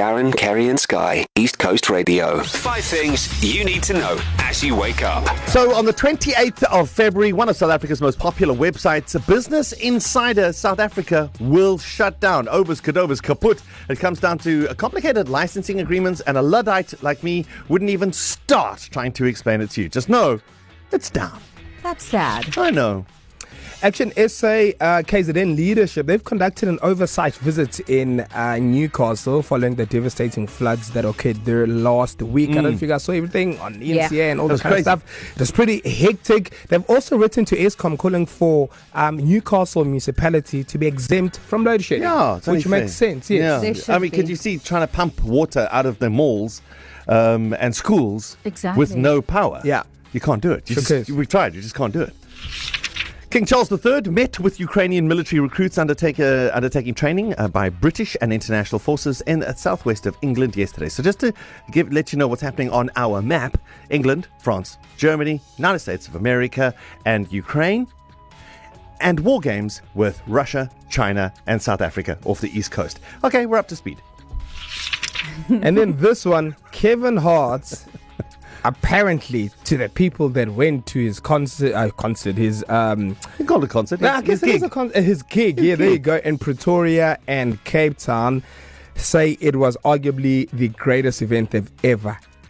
Darren, Kerry and Sky, East Coast Radio. 5 things you need to know as you wake up. So on the 28th of February, one of South Africa's most popular websites, Business Insider South Africa, will shut down. Overs, cadovers, kaput. It comes down to complicated licensing agreements, and a Luddite like me wouldn't even start trying to explain it to you. Just know, it's down. That's sad. I know. Action SA, KZN leadership, they've conducted an oversight visit in Newcastle following the devastating floods that occurred there last week. I don't think I saw everything on NCA and all that kind of stuff. It's pretty hectic. They've also written to Eskom calling for Newcastle municipality to be exempt from load shedding, which makes sense. Yes. I mean, could you see trying to pump water out of the malls and schools with no power? Yeah. You can't do it. We've tried. You just can't do it. King Charles III met with Ukrainian military recruits undertaking training by British and international forces in the southwest of England yesterday. So just to let you know what's happening on our map, England, France, Germany, United States of America and Ukraine, and war games with Russia, China and South Africa off the East Coast. Okay, we're up to speed. And then this one, Kevin Hart... Apparently, to the people that went to his concert, his he called it a concert. Nah, I guess it is a concert. His gig, there you go, in Pretoria and Cape Town, say it was arguably the greatest event they've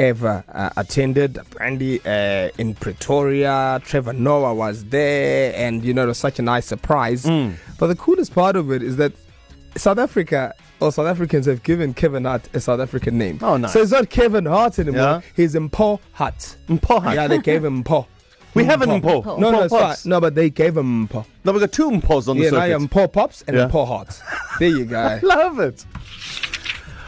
ever attended. Apparently, in Pretoria, Trevor Noah was there, and you know it was such a nice surprise. But the coolest part of it is that South Africa or South Africans have given Kevin Hart a South African name. Oh, nice. So it's not Kevin Hart anymore. Yeah. He's Mpho Hart. Mpho Hart. Yeah, they gave him Mpho. We have an Mpho. No, it's fine. No, but they gave him Mpho. No, we got two Mphos on the circuit. Yeah, Mpho Popps and Mpho Hart. There you go. I love it.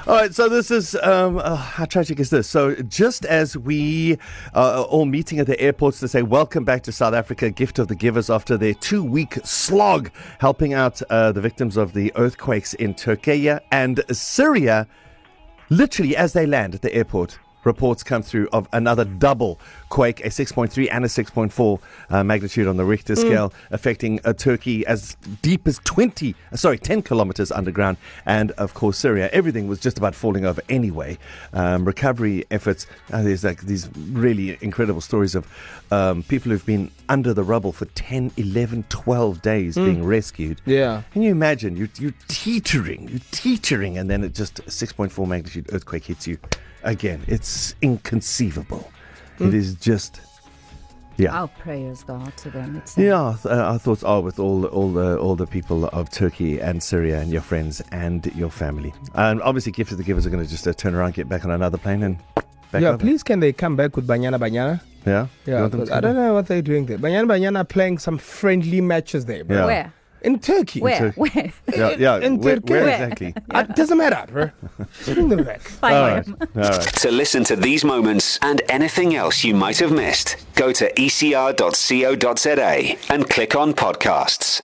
All right, so this is, how tragic is this? So just as we are all meeting at the airports to say welcome back to South Africa, Gift of the Givers, after their 2-week slog helping out the victims of the earthquakes in Turkey and Syria, literally as they land at the airport, reports come through of another double quake, a 6.3 and a 6.4 magnitude on the Richter scale, affecting Turkey as deep as 10 kilometers underground, and of course Syria. Everything was just about falling over anyway. Recovery efforts. There's like these really incredible stories of people who've been under the rubble for 10, 11, 12 days being rescued. Yeah. Can you imagine? You're teetering, and then it just 6.4 magnitude earthquake hits you. Again, it's inconceivable. It is just, Our prayers go out to them. Our thoughts are with all the people of Turkey and Syria and your friends and your family. And obviously, Gift of the Givers are going to just turn around, get back on another plane and back over. Please, can they come back with Banyana Banyana? Yeah. I don't know what they're doing there. Banyana Banyana are playing some friendly matches there. Bro. Yeah. Where? In Turkey. Where? In Turkey. Where exactly? It doesn't matter, bro. Bring them back. All right. To listen to these moments and anything else you might have missed, go to ecr.co.za and click on podcasts.